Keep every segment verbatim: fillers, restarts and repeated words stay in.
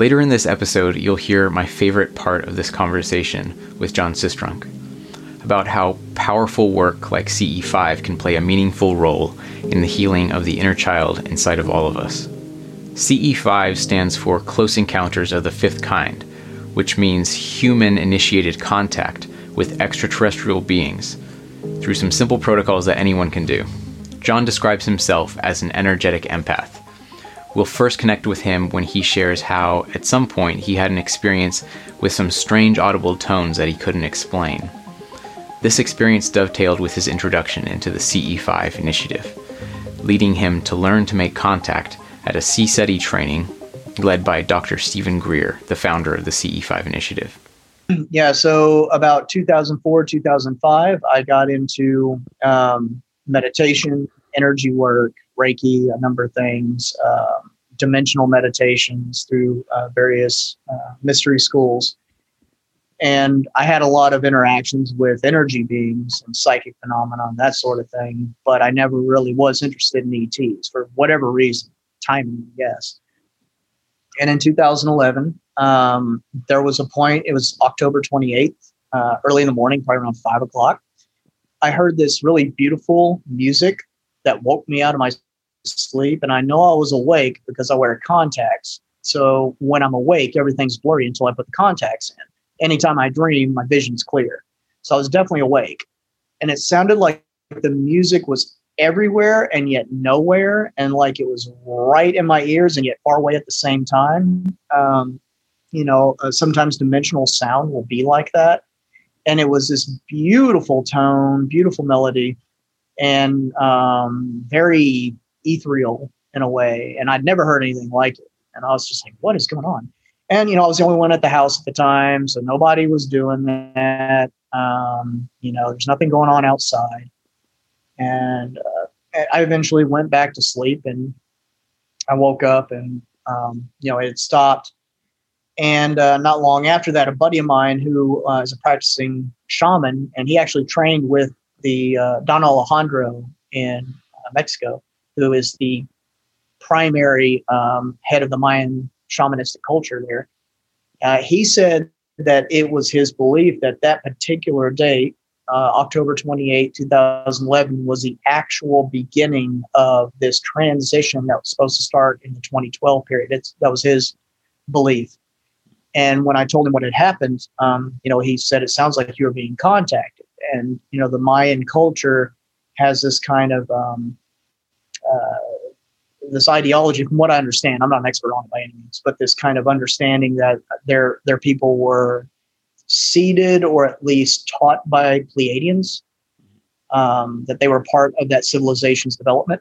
Later in this episode, you'll hear my favorite part of this conversation with John Sistrunk about how powerful work like C E five can play a meaningful role in the healing of the inner child inside of all of us. C E five stands for Close Encounters of the Fifth Kind, which means human-initiated contact with extraterrestrial beings through some simple protocols that anyone can do. John describes himself as an energetic empath. We'll first connect with him when he shares how, at some point, he had an experience with some strange audible tones that he couldn't explain. This experience dovetailed with his introduction into the C E five initiative, leading him to learn to make contact at a C SETI training led by Doctor Steven Greer, the founder of the C E five initiative. Yeah, so about two thousand four, two thousand five, I got into um, meditation, energy work, Reiki, a number of things, uh, dimensional meditations through uh, various uh, mystery schools. And I had a lot of interactions with energy beings and psychic phenomenon, that sort of thing. But I never really was interested in E Ts for whatever reason, timing, I guess. And in two thousand eleven, um, there was a point, it was October twenty-eighth, uh, early in the morning, probably around five o'clock. I heard this really beautiful music that woke me out of my sleep. And I know I was awake because I wear contacts. So when I'm awake, everything's blurry until I put the contacts in. Anytime I dream, my vision's clear. So I was definitely awake. And it sounded like the music was everywhere and yet nowhere. And like it was right in my ears and yet far away at the same time. Um, you know, uh, sometimes dimensional sound will be like that. And it was this beautiful tone, beautiful melody. And um, very ethereal in a way. And I'd never heard anything like it. And I was just like, what is going on? And, you know, I was the only one at the house at the time. So nobody was doing that. Um, you know, there's nothing going on outside. And uh, I eventually went back to sleep and I woke up and, um, you know, it had stopped. And uh, not long after that, a buddy of mine who uh, is a practicing shaman, and he actually trained with the uh, Don Alejandro in uh, Mexico, who is the primary um, head of the Mayan shamanistic culture there. Uh, he said that it was his belief that that particular date, uh, October twenty-eighth, two thousand eleven, was the actual beginning of this transition that was supposed to start in the twenty twelve period. It's, that was his belief. And when I told him what had happened, um, you know, he said, it sounds like you were being contacted. And, you know, the Mayan culture has this kind of, um, uh, this ideology, from what I understand, I'm not an expert on it by any means, but this kind of understanding that their their people were seeded or at least taught by Pleiadians, um, that they were part of that civilization's development.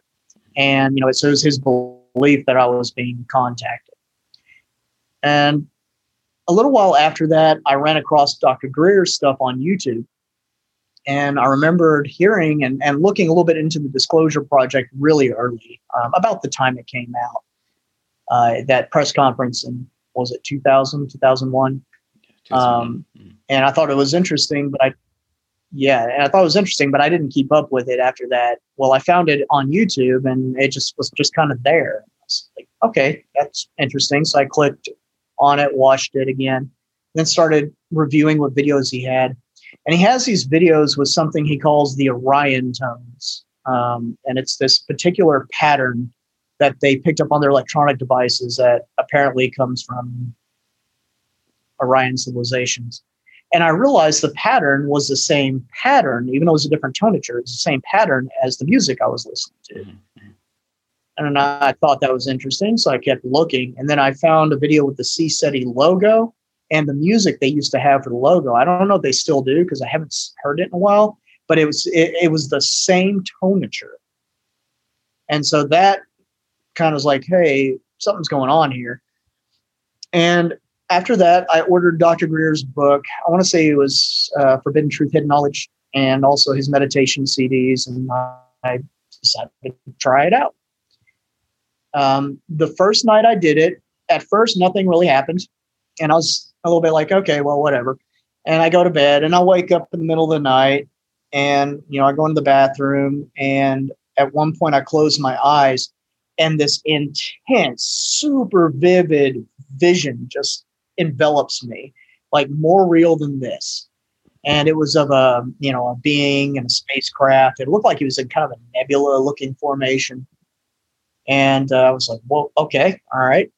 And, you know, it shows his belief that I was being contacted. And a little while after that, I ran across Doctor Greer's stuff on YouTube. And I remembered hearing and, and looking a little bit into the Disclosure Project really early, um, about the time it came out, uh, that press conference in, was it two thousand, two thousand one? Yeah, um, mm-hmm. And I thought it was interesting, but I, yeah, and I thought it was interesting, but I didn't keep up with it after that. Well, I found it on YouTube and it just was just kind of there. I was like, okay, that's interesting. So I clicked on it, watched it again, then started reviewing what videos he had. And he has these videos with something he calls the Orion tones. Um, and it's this particular pattern that they picked up on their electronic devices that apparently comes from Orion civilizations. And I realized the pattern was the same pattern, even though it was a different tonature, it's the same pattern as the music I was listening to. And I thought that was interesting, so I kept looking. And then I found a video with the C SETI logo and the music they used to have for the logo. I don't know if they still do because I haven't heard it in a while, but it was it, it was the same tonature. And so that kind of was like, hey, something's going on here. And after that, I ordered Doctor Greer's book. I want to say it was uh, Forbidden Truth, Hidden Knowledge, and also his meditation C Ds. And I decided to try it out. Um, the first night I did it, at first, nothing really happened. And I was a little bit like, okay, well, whatever. And I go to bed and I wake up in the middle of the night and, you know, I go into the bathroom and at one point I close my eyes and this intense, super vivid vision just envelops me, like more real than this. And it was of a, you know, a being in a spacecraft. It looked like it was in kind of a nebula-looking formation. And uh, I was like, well, okay, all right,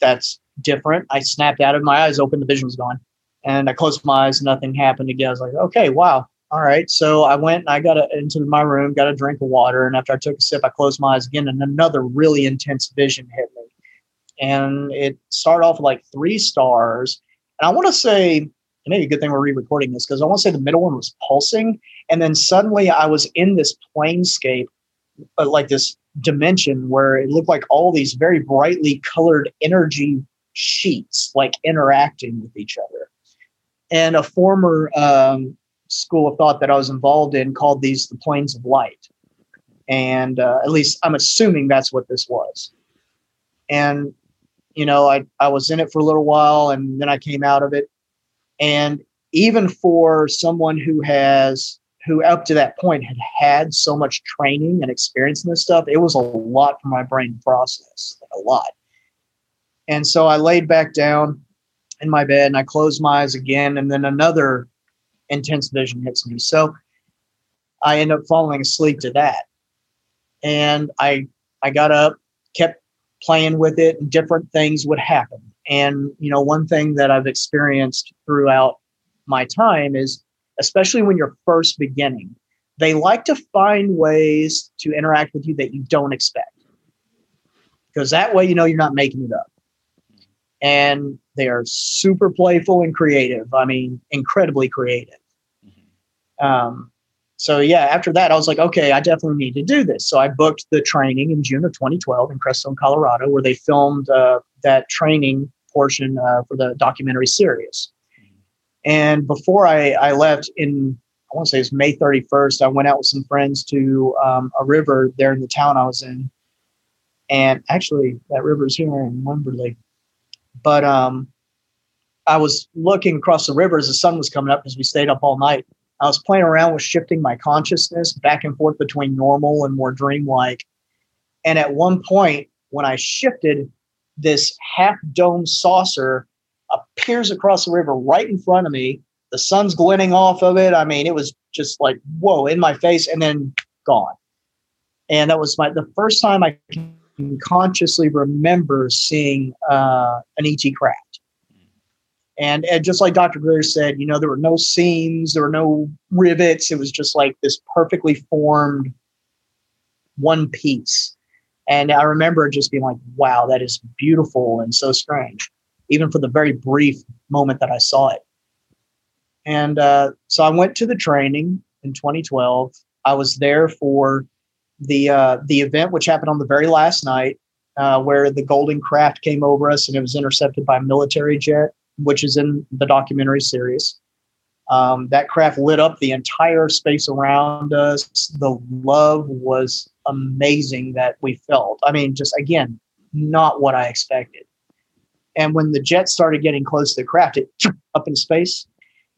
that's different. I snapped out of it. My eyes open, the vision was gone. And I closed my eyes, nothing happened again. I was like, okay, wow, all right. So I went and I got a, into my room, got a drink of water. And after I took a sip, I closed my eyes again, and another really intense vision hit me. And it started off with like three stars. And I want to say... It may be a good thing we're re-recording this, because I want to say the middle one was pulsing. And then suddenly I was in this planescape, uh, like this dimension where it looked like all these very brightly colored energy sheets, like interacting with each other. And a former um, school of thought that I was involved in called these the planes of light. And uh, at least I'm assuming that's what this was. And, you know, I, I was in it for a little while, and then I came out of it. And even for someone who has, who up to that point had had so much training and experience in this stuff, it was a lot for my brain to process, a lot. And so I laid back down in my bed and I closed my eyes again. And then another intense vision hits me. So I end up falling asleep to that. And I, I got up, kept playing with it, and different things would happen. And, you know, one thing that I've experienced throughout my time is, especially when you're first beginning, they like to find ways to interact with you that you don't expect. Because that way, you know, you're not making it up. And they are super playful and creative. I mean, incredibly creative. Mm-hmm. Um, so, yeah, after that, I was like, okay, I definitely need to do this. So I booked the training in June of twenty twelve in Crestone, Colorado, where they filmed uh, that training portion uh, for the documentary series. And before I, I left in, I want to say it's May thirty-first, I went out with some friends to um, a river there in the town I was in. And actually that river is here in Wimberley. But um, I was looking across the river as the sun was coming up, because we stayed up all night. I was playing around with shifting my consciousness back and forth between normal and more dreamlike. And at one point when I shifted, this half dome saucer appears across the river right in front of me. The sun's glinting off of it. I mean, it was just like, whoa, in my face, and then gone. And that was my, the first time I can consciously remember seeing uh, an E T craft. And, and just like Doctor Greer said, you know, there were no seams, there were no rivets. It was just like this perfectly formed one piece. And I remember just being like, wow, that is beautiful and so strange, even for the very brief moment that I saw it. And uh, so I went to the training in twenty twelve. I was there for the uh, the event, which happened on the very last night, uh, where the golden craft came over us and it was intercepted by a military jet, which is in the documentary series. Um, that craft lit up the entire space around us. The love was amazing that we felt. I mean, just again, not what I expected. And when the jet started getting close to the craft, it up in space.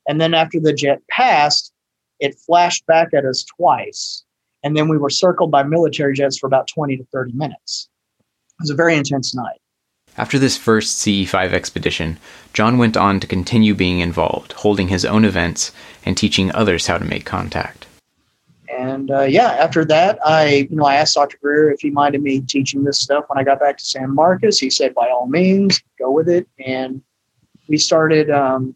And then after the jet passed, it flashed back at us twice. And then we were circled by military jets for about twenty to thirty minutes. It was a very intense night. After this first C E five expedition, John went on to continue being involved, holding his own events and teaching others how to make contact. And uh, yeah, after that, I you know I asked Doctor Greer if he minded me teaching this stuff when I got back to San Marcos. He said, by all means, go with it. And we started um,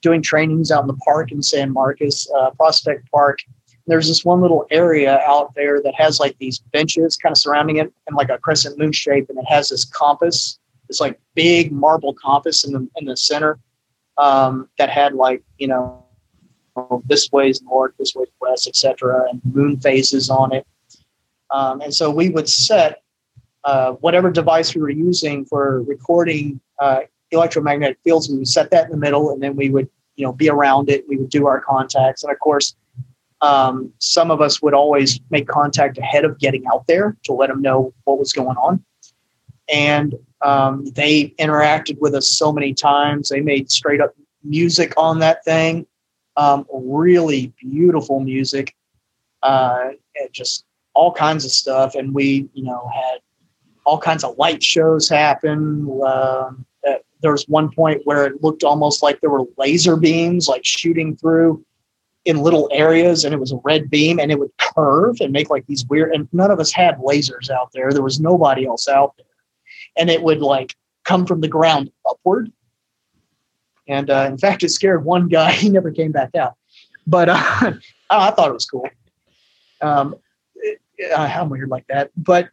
doing trainings out in the park in San Marcos, uh, Prospect Park. There's this one little area out there that has like these benches kind of surrounding it in like a crescent moon shape, and it has this compass. It's like big marble compass in the in the center um, that had like, you know, this way's north, this way's west, et cetera, and moon phases on it. Um, and so we would set uh, whatever device we were using for recording uh, electromagnetic fields. We would set that in the middle, and then we would, you know, be around it. We would do our contacts. And of course, um, some of us would always make contact ahead of getting out there to let them know what was going on. And um, they interacted with us so many times. They made straight up music on that thing. Um, really beautiful music. Uh, and just all kinds of stuff. And we, you know, had all kinds of light shows happen. Uh, there was one point where it looked almost like there were laser beams like shooting through in little areas, and it was a red beam and it would curve and make like these weird, and none of us had lasers out there. There was nobody else out there. And it would like come from the ground upward. And uh, in fact, it scared one guy. He never came back out. But uh, I, I thought it was cool. Um, it, uh, I'm weird like that. But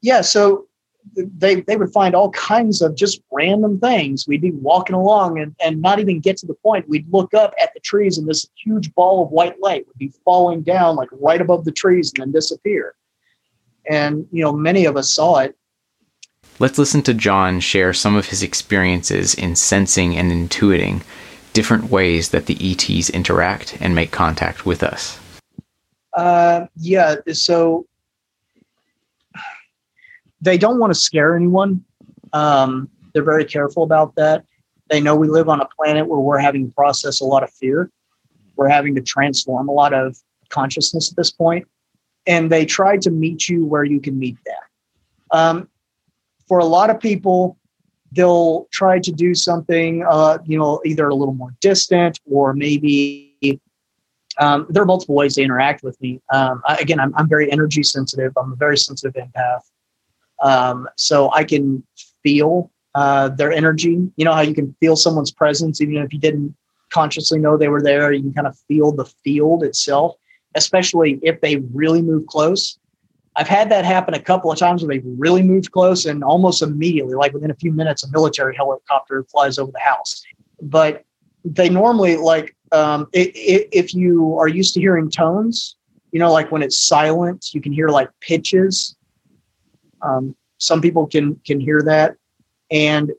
yeah, so they they would find all kinds of just random things. We'd be walking along and, and not even get to the point. We'd look up at the trees and this huge ball of white light would be falling down like right above the trees and then disappear. And, you know, many of us saw it. Let's listen to John share some of his experiences in sensing and intuiting different ways that the E Ts interact and make contact with us. Uh, yeah, so they don't want to scare anyone. Um, they're very careful about that. They know we live on a planet where we're having to process a lot of fear. We're having to transform a lot of consciousness at this point. And they try to meet you where you can meet that. Um, For a lot of people, they'll try to do something, uh, you know, either a little more distant or maybe um, there are multiple ways they interact with me. Um, I, again, I'm, I'm very energy sensitive. I'm a very sensitive empath. Um, so I can feel uh, their energy. You know how you can feel someone's presence, even if you didn't consciously know they were there. You can kind of feel the field itself, especially if they really move close. I've had that happen a couple of times where they really moved close and almost immediately, like within a few minutes, a military helicopter flies over the house. But they normally like, um, it, it, if you are used to hearing tones, you know, like when it's silent, you can hear like pitches. Um, some people can, can hear that. And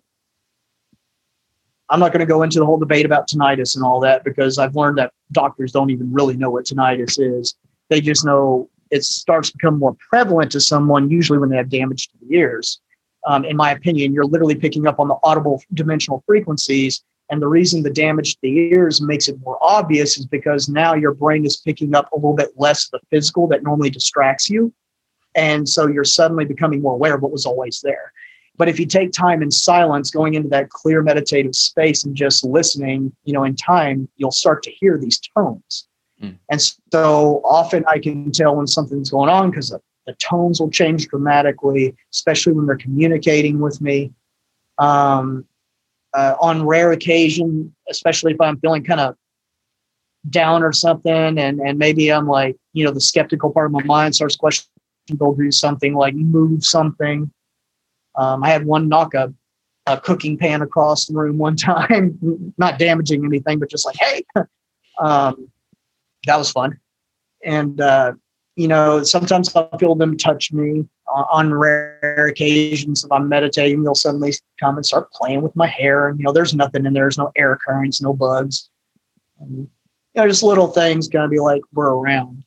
I'm not going to go into the whole debate about tinnitus and all that, because I've learned that doctors don't even really know what tinnitus is. They just know it starts to become more prevalent to someone, usually when they have damage to the ears. Um, in my opinion, you're literally picking up on the audible dimensional frequencies. And the reason the damage to the ears makes it more obvious is because now your brain is picking up a little bit less of the physical that normally distracts you. And so you're suddenly becoming more aware of what was always there. But if you take time in silence, going into that clear meditative space and just listening, you know, in time, you'll start to hear these tones. And so often I can tell when something's going on because the, the tones will change dramatically, especially when they're communicating with me. Um, uh, on rare occasion, especially if I'm feeling kind of down or something, and, and maybe I'm like, you know, the skeptical part of my mind starts questioning, they'll do something like move something. Um, I had one knock a, a cooking pan across the room one time, not damaging anything, but just like, hey. um, That was fun. And, uh, you know, sometimes I'll feel them touch me. Uh, on rare occasions, if I'm meditating, they'll suddenly come and start playing with my hair. And, you know, there's nothing in there. There's no air currents, no bugs. And, you know, just little things going to be like, we're around.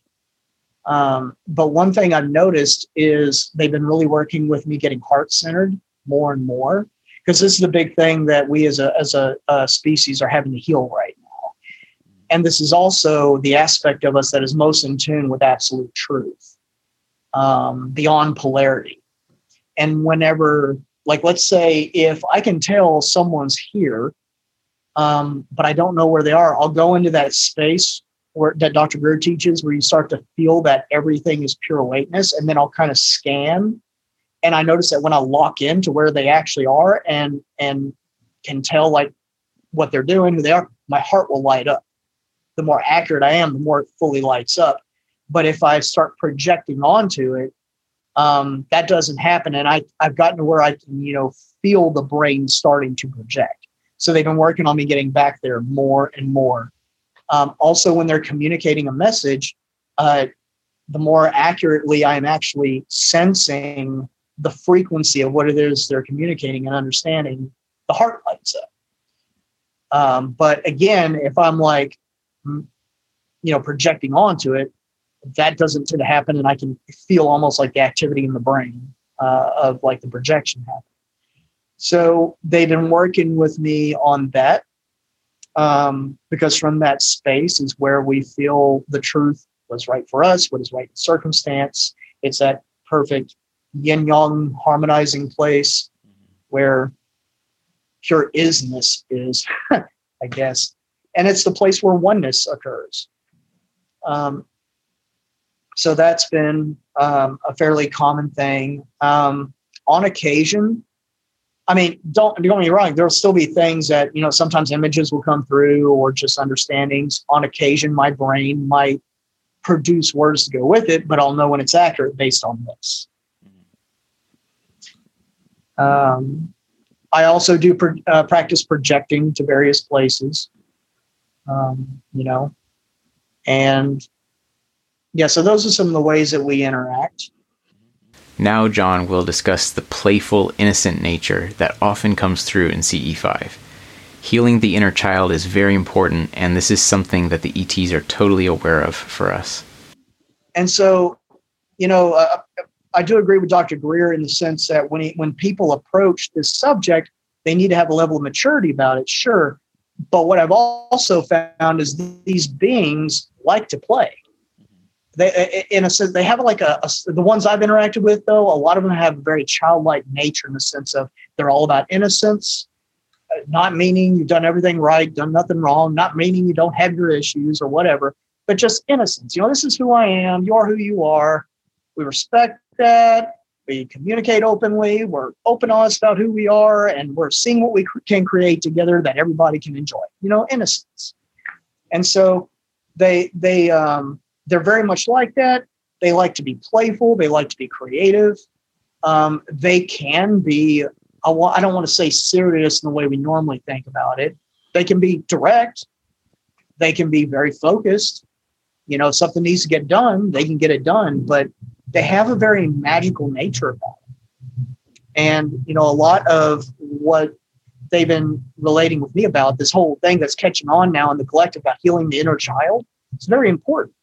Um, but one thing I've noticed is they've been really working with me getting heart-centered more and more, because this is the big thing that we as a, as a, a species are having to heal right now. And this is also the aspect of us that is most in tune with absolute truth, um, beyond polarity. And whenever, like, let's say if I can tell someone's here, um, but I don't know where they are, I'll go into that space where that Doctor Greer teaches, where you start to feel that everything is pure awakeness. And then I'll kind of scan. And I notice that when I lock into where they actually are and, and can tell like what they're doing, who they are, my heart will light up. The more accurate I am, the more it fully lights up. But if I start projecting onto it, um, that doesn't happen. And I, I've gotten to where I can, you know, feel the brain starting to project. So they've been working on me getting back there more and more. Um, also, when they're communicating a message, uh, the more accurately I'm actually sensing the frequency of what it is they're communicating and understanding, the heart lights up. Um, but again, if I'm like, you know, projecting onto it, that doesn't tend to happen. And I can feel almost like the activity in the brain uh, of like the projection happening. So they've been working with me on that um, because from that space is where we feel the truth was right for us, what is right in circumstance. It's that perfect yin-yang harmonizing place where pure isness is, I guess. And it's the place where oneness occurs. Um, so that's been um, a fairly common thing. Um, on occasion, I mean, don't, don't get me wrong, there'll still be things that, you know, sometimes images will come through or just understandings. On occasion, my brain might produce words to go with it, but I'll know when it's accurate based on this. Um, I also do pro- uh, practice projecting to various places, um, you know, and yeah, so those are some of the ways that we interact. Now John will discuss the playful, innocent nature that often comes through in C E five. Healing the inner child is very important, and this is something that the E Ts are totally aware of for us. And so, you know, uh, I do agree with Doctor Greer in the sense that when he, when people approach this subject, they need to have a level of maturity about it, sure. But what I've also found is these beings like to play. They, in a sense, they have like a, a, the ones I've interacted with, though, a lot of them have a very childlike nature in the sense of they're all about innocence, not meaning you've done everything right, done nothing wrong, not meaning you don't have your issues or whatever, but just innocence. You know, this is who I am. You are who you are. We respect that. We communicate openly. We're open, honest about who we are, and we're seeing what we cr- can create together that everybody can enjoy, you know, innocence. And so they, they, um, they're very much like that. They like to be playful. They like to be creative. Um, they can be, I, wa- I don't want to say serious in the way we normally think about it. They can be direct. They can be very focused. You know, if something needs to get done, they can get it done, but they have a very magical nature about it. And, you know, a lot of what they've been relating with me about this whole thing that's catching on now in the collective about healing the inner child, it's very important.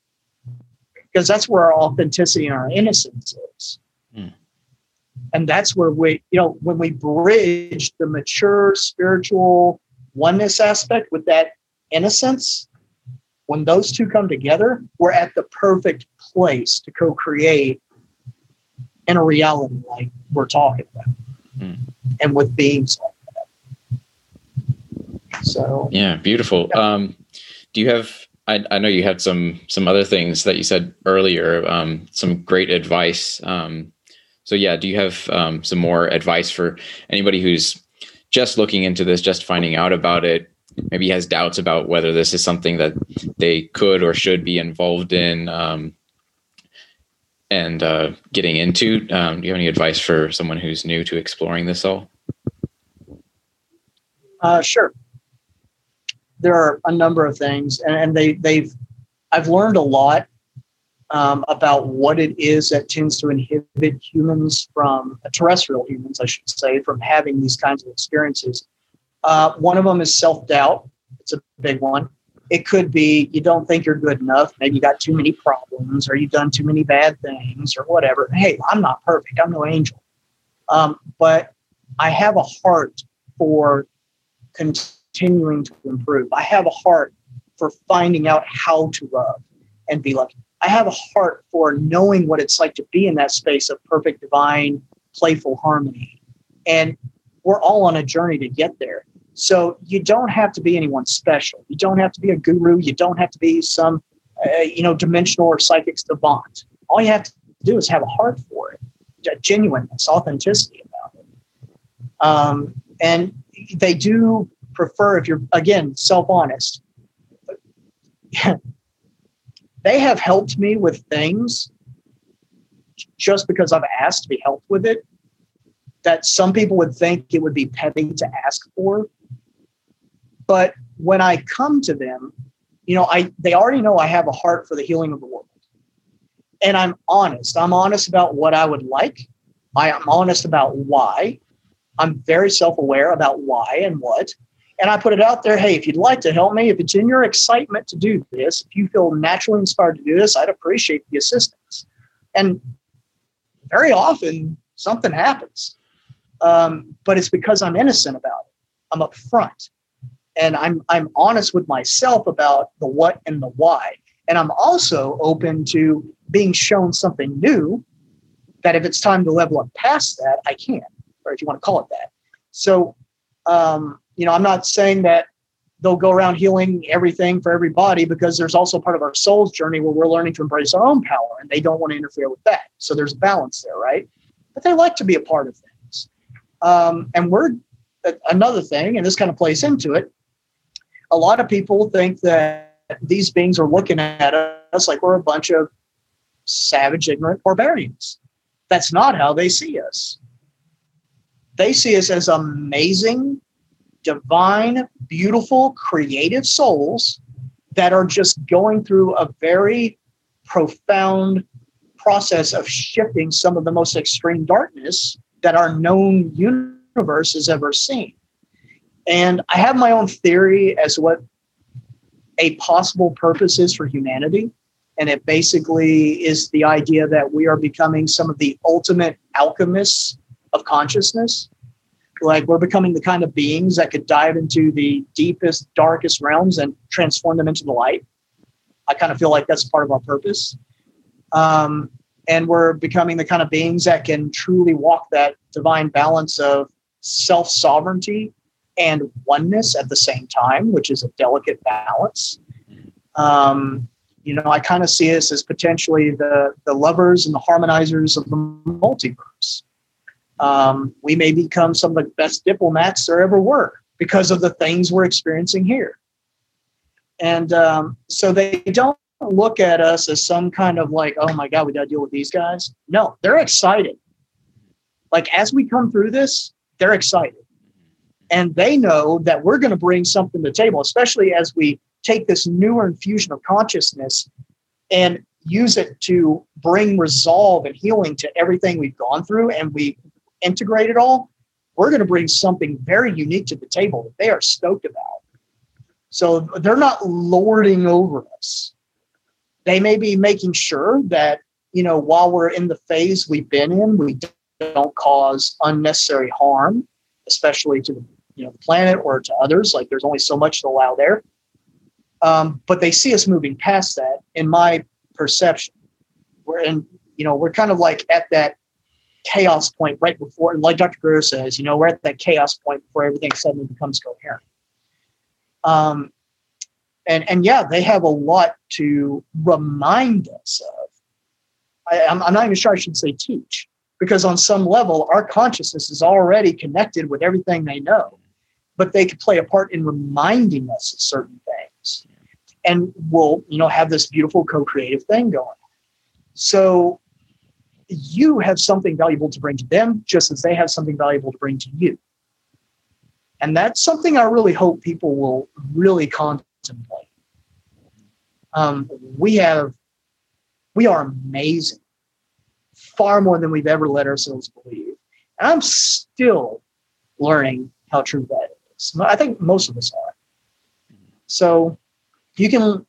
Because that's where our authenticity and our innocence is. Mm. And that's where we, you know, when we bridge the mature spiritual oneness aspect with that innocence, when those two come together, we're at the perfect place to co-create in a reality like we're talking about mm. and with beings like that. So, yeah, beautiful. Yeah. Um, do you have... I, I know you had some some other things that you said earlier, um, some great advice. Um, so, yeah, do you have um, some more advice for anybody who's just looking into this, just finding out about it, maybe has doubts about whether this is something that they could or should be involved in um, and uh, getting into? Um, do you have any advice for someone who's new to exploring this all? Uh, sure. There are a number of things, and, and they, they've, I've learned a lot um, about what it is that tends to inhibit humans from, uh, terrestrial humans, I should say, from having these kinds of experiences. Uh, one of them is self-doubt. It's a big one. It could be you don't think you're good enough. Maybe you got too many problems, or you've done too many bad things or whatever. Hey, I'm not perfect. I'm no angel. Um, but I have a heart for continuing. continuing to improve. I have a heart for finding out how to love and be loved. I have a heart for knowing what it's like to be in that space of perfect, divine, playful harmony. And we're all on a journey to get there. So you don't have to be anyone special. You don't have to be a guru. You don't have to be some, uh, you know, dimensional or psychic savant. All you have to do is have a heart for it, genuineness, authenticity about it. Um, and they do prefer, if you're, again, self-honest. They have helped me with things just because I've asked to be helped with it, that some people would think it would be petty to ask for. But when I come to them, you know, I they already know I have a heart for the healing of the world. And I'm honest. I'm honest about what I would like. I am honest about why. I'm very self-aware about why and what. And I put it out there, hey, if you'd like to help me, if it's in your excitement to do this, if you feel naturally inspired to do this, I'd appreciate the assistance. And very often something happens, um, but it's because I'm innocent about it. I'm upfront, and I'm I'm honest with myself about the what and the why. And I'm also open to being shown something new that if it's time to level up past that, I can, or if you want to call it that. So, um, you know, I'm not saying that they'll go around healing everything for everybody, because there's also part of our soul's journey where we're learning to embrace our own power, and they don't want to interfere with that. So there's balance there, right? But they like to be a part of things. Um, and we're another thing, and this kind of plays into it. A lot of people think that these beings are looking at us like we're a bunch of savage, ignorant barbarians. That's not how they see us. They see us as amazing, divine, beautiful, creative souls that are just going through a very profound process of shifting some of the most extreme darkness that our known universe has ever seen. And I have my own theory as to what a possible purpose is for humanity. And it basically is the idea that we are becoming some of the ultimate alchemists of consciousness. Like, we're becoming the kind of beings that could dive into the deepest, darkest realms and transform them into the light. I kind of feel like that's part of our purpose. Um, and we're becoming the kind of beings that can truly walk that divine balance of self-sovereignty and oneness at the same time, which is a delicate balance. Um, you know, I kind of see us as potentially the, the lovers and the harmonizers of the multiverse. Um, we may become some of the best diplomats there ever were because of the things we're experiencing here. And um, so they don't look at us as some kind of like, oh my God, we got to deal with these guys. No, they're excited. Like, as we come through this, they're excited. And they know that we're going to bring something to the table, especially as we take this newer infusion of consciousness and use it to bring resolve and healing to everything we've gone through, and we integrate it all. We're going to bring something very unique to the table that they are stoked about. So they're not lording over us. They may be making sure that, you know, while we're in the phase we've been in, we don't cause unnecessary harm, especially to the, you know, the planet or to others. Like, there's only so much to allow there. Um, but they see us moving past that, in my perception. We're in, you know, we're kind of like at that chaos point right before, and like Doctor Greer says, you know, we're at that chaos point before everything suddenly becomes coherent. Um, and and yeah, they have a lot to remind us of. I, I'm, I'm not even sure I should say teach, because on some level, our consciousness is already connected with everything they know, but they could play a part in reminding us of certain things, and we'll, you know, have this beautiful co-creative thing going. So you have something valuable to bring to them, just as they have something valuable to bring to you. And that's something I really hope people will really contemplate. Um, we have, we are amazing, far more than we've ever let ourselves believe. And I'm still learning how true that is. I think most of us are. So you can,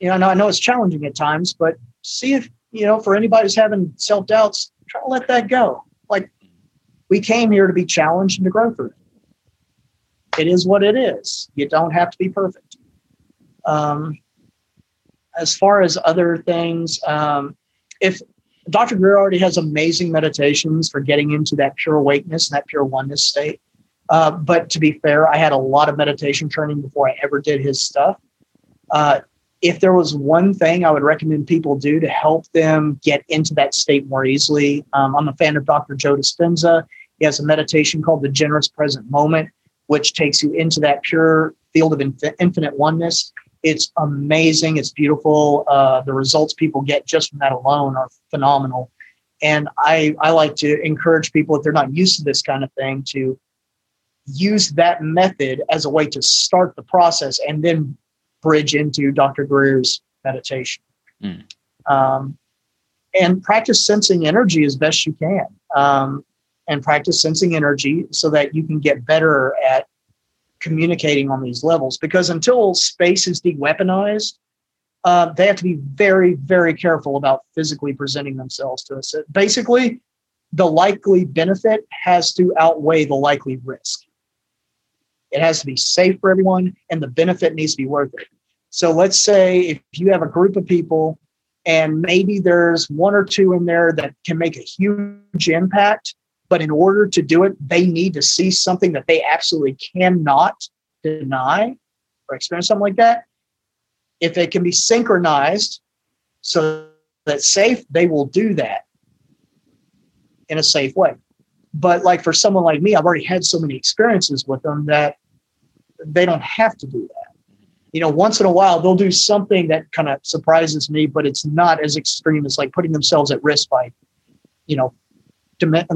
you know, I know it's challenging at times, but see if, you know, for anybody who's having self-doubts, try to let that go. Like, we came here to be challenged and to grow through it. It is what it is. You don't have to be perfect. Um, as far as other things, um, if Doctor Greer already has amazing meditations for getting into that pure awakeness and that pure oneness state. Uh, but to be fair, I had a lot of meditation training before I ever did his stuff. Uh, If there was one thing I would recommend people do to help them get into that state more easily, um, I'm a fan of Doctor Joe Dispenza. He has a meditation called The Generous Present Moment, which takes you into that pure field of inf- infinite oneness. It's amazing. It's beautiful. Uh, the results people get just from that alone are phenomenal. And I, I like to encourage people, if they're not used to this kind of thing, to use that method as a way to start the process and then bridge into Doctor Greer's meditation. Mm. Um, and practice sensing energy as best you can. Um, and practice sensing energy so that you can get better at communicating on these levels. Because until space is de-weaponized, uh, they have to be very, very careful about physically presenting themselves to us. Basically, the likely benefit has to outweigh the likely risk. It has to be safe for everyone, and the benefit needs to be worth it. So let's say if you have a group of people and maybe there's one or two in there that can make a huge impact. But in order to do it, they need to see something that they absolutely cannot deny or experience something like that. If it can be synchronized so that's safe, they will do that in a safe way. But like for someone like me, I've already had so many experiences with them that they don't have to do that. You know, once in a while, they'll do something that kind of surprises me, but it's not as extreme as like putting themselves at risk by, you know,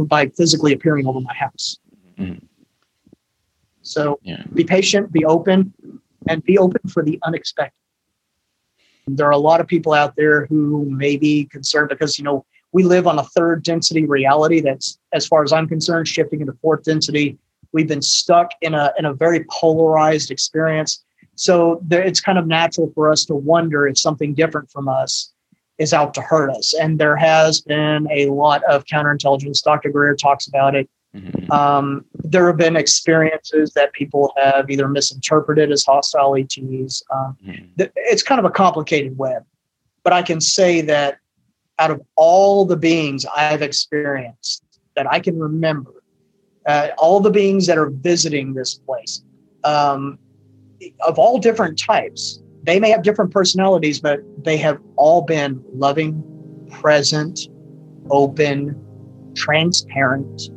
by physically appearing over my house. Mm-hmm. So yeah. Be patient, be open, and be open for the unexpected. There are a lot of people out there who may be concerned because, you know, we live on a third density reality that's, as far as I'm concerned, shifting into fourth density. We've been stuck in a in a very polarized experience. So there, it's kind of natural for us to wonder if something different from us is out to hurt us. And there has been a lot of counterintelligence. Doctor Greer talks about it. Mm-hmm. Um, there have been experiences that people have either misinterpreted as hostile E Ts. Um, mm-hmm. th- it's kind of a complicated web. But I can say that out of all the beings I've experienced that I can remember, uh, all the beings that are visiting this place, um, of all different types, they may have different personalities, but they have all been loving, present, open, transparent.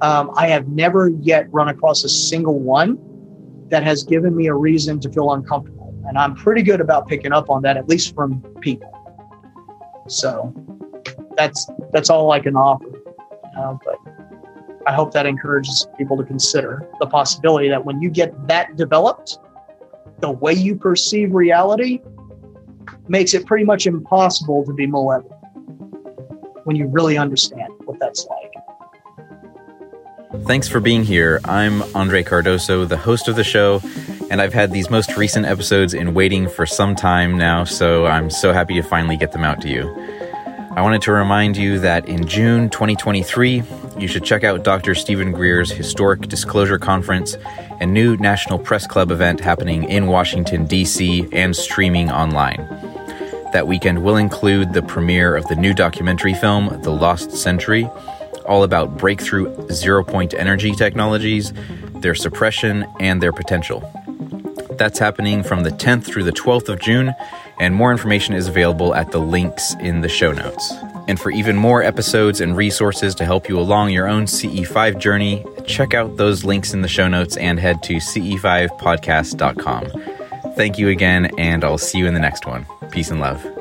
Um, I have never yet run across a single one that has given me a reason to feel uncomfortable. And I'm pretty good about picking up on that, at least from people. So that's that's all I can offer. Uh, but I hope that encourages people to consider the possibility that when you get that developed, the way you perceive reality makes it pretty much impossible to be malevolent when you really understand what that's like. Thanks for being here. I'm Andre Cardoso, the host of the show, and I've had these most recent episodes in waiting for some time now, so I'm so happy to finally get them out to you. I wanted to remind you that in June twenty twenty-three, you should check out Doctor Steven Greer's historic Disclosure Conference, a new National Press Club event happening in Washington, D C, and streaming online. That weekend will include the premiere of the new documentary film, The Lost Century, all about breakthrough zero-point energy technologies, their suppression, and their potential. That's happening from the tenth through the twelfth of June, and more information is available at the links in the show notes. And for even more episodes and resources to help you along your own C E five journey, check out those links in the show notes and head to C E five podcast dot com. Thank you again, and I'll see you in the next one. Peace and love.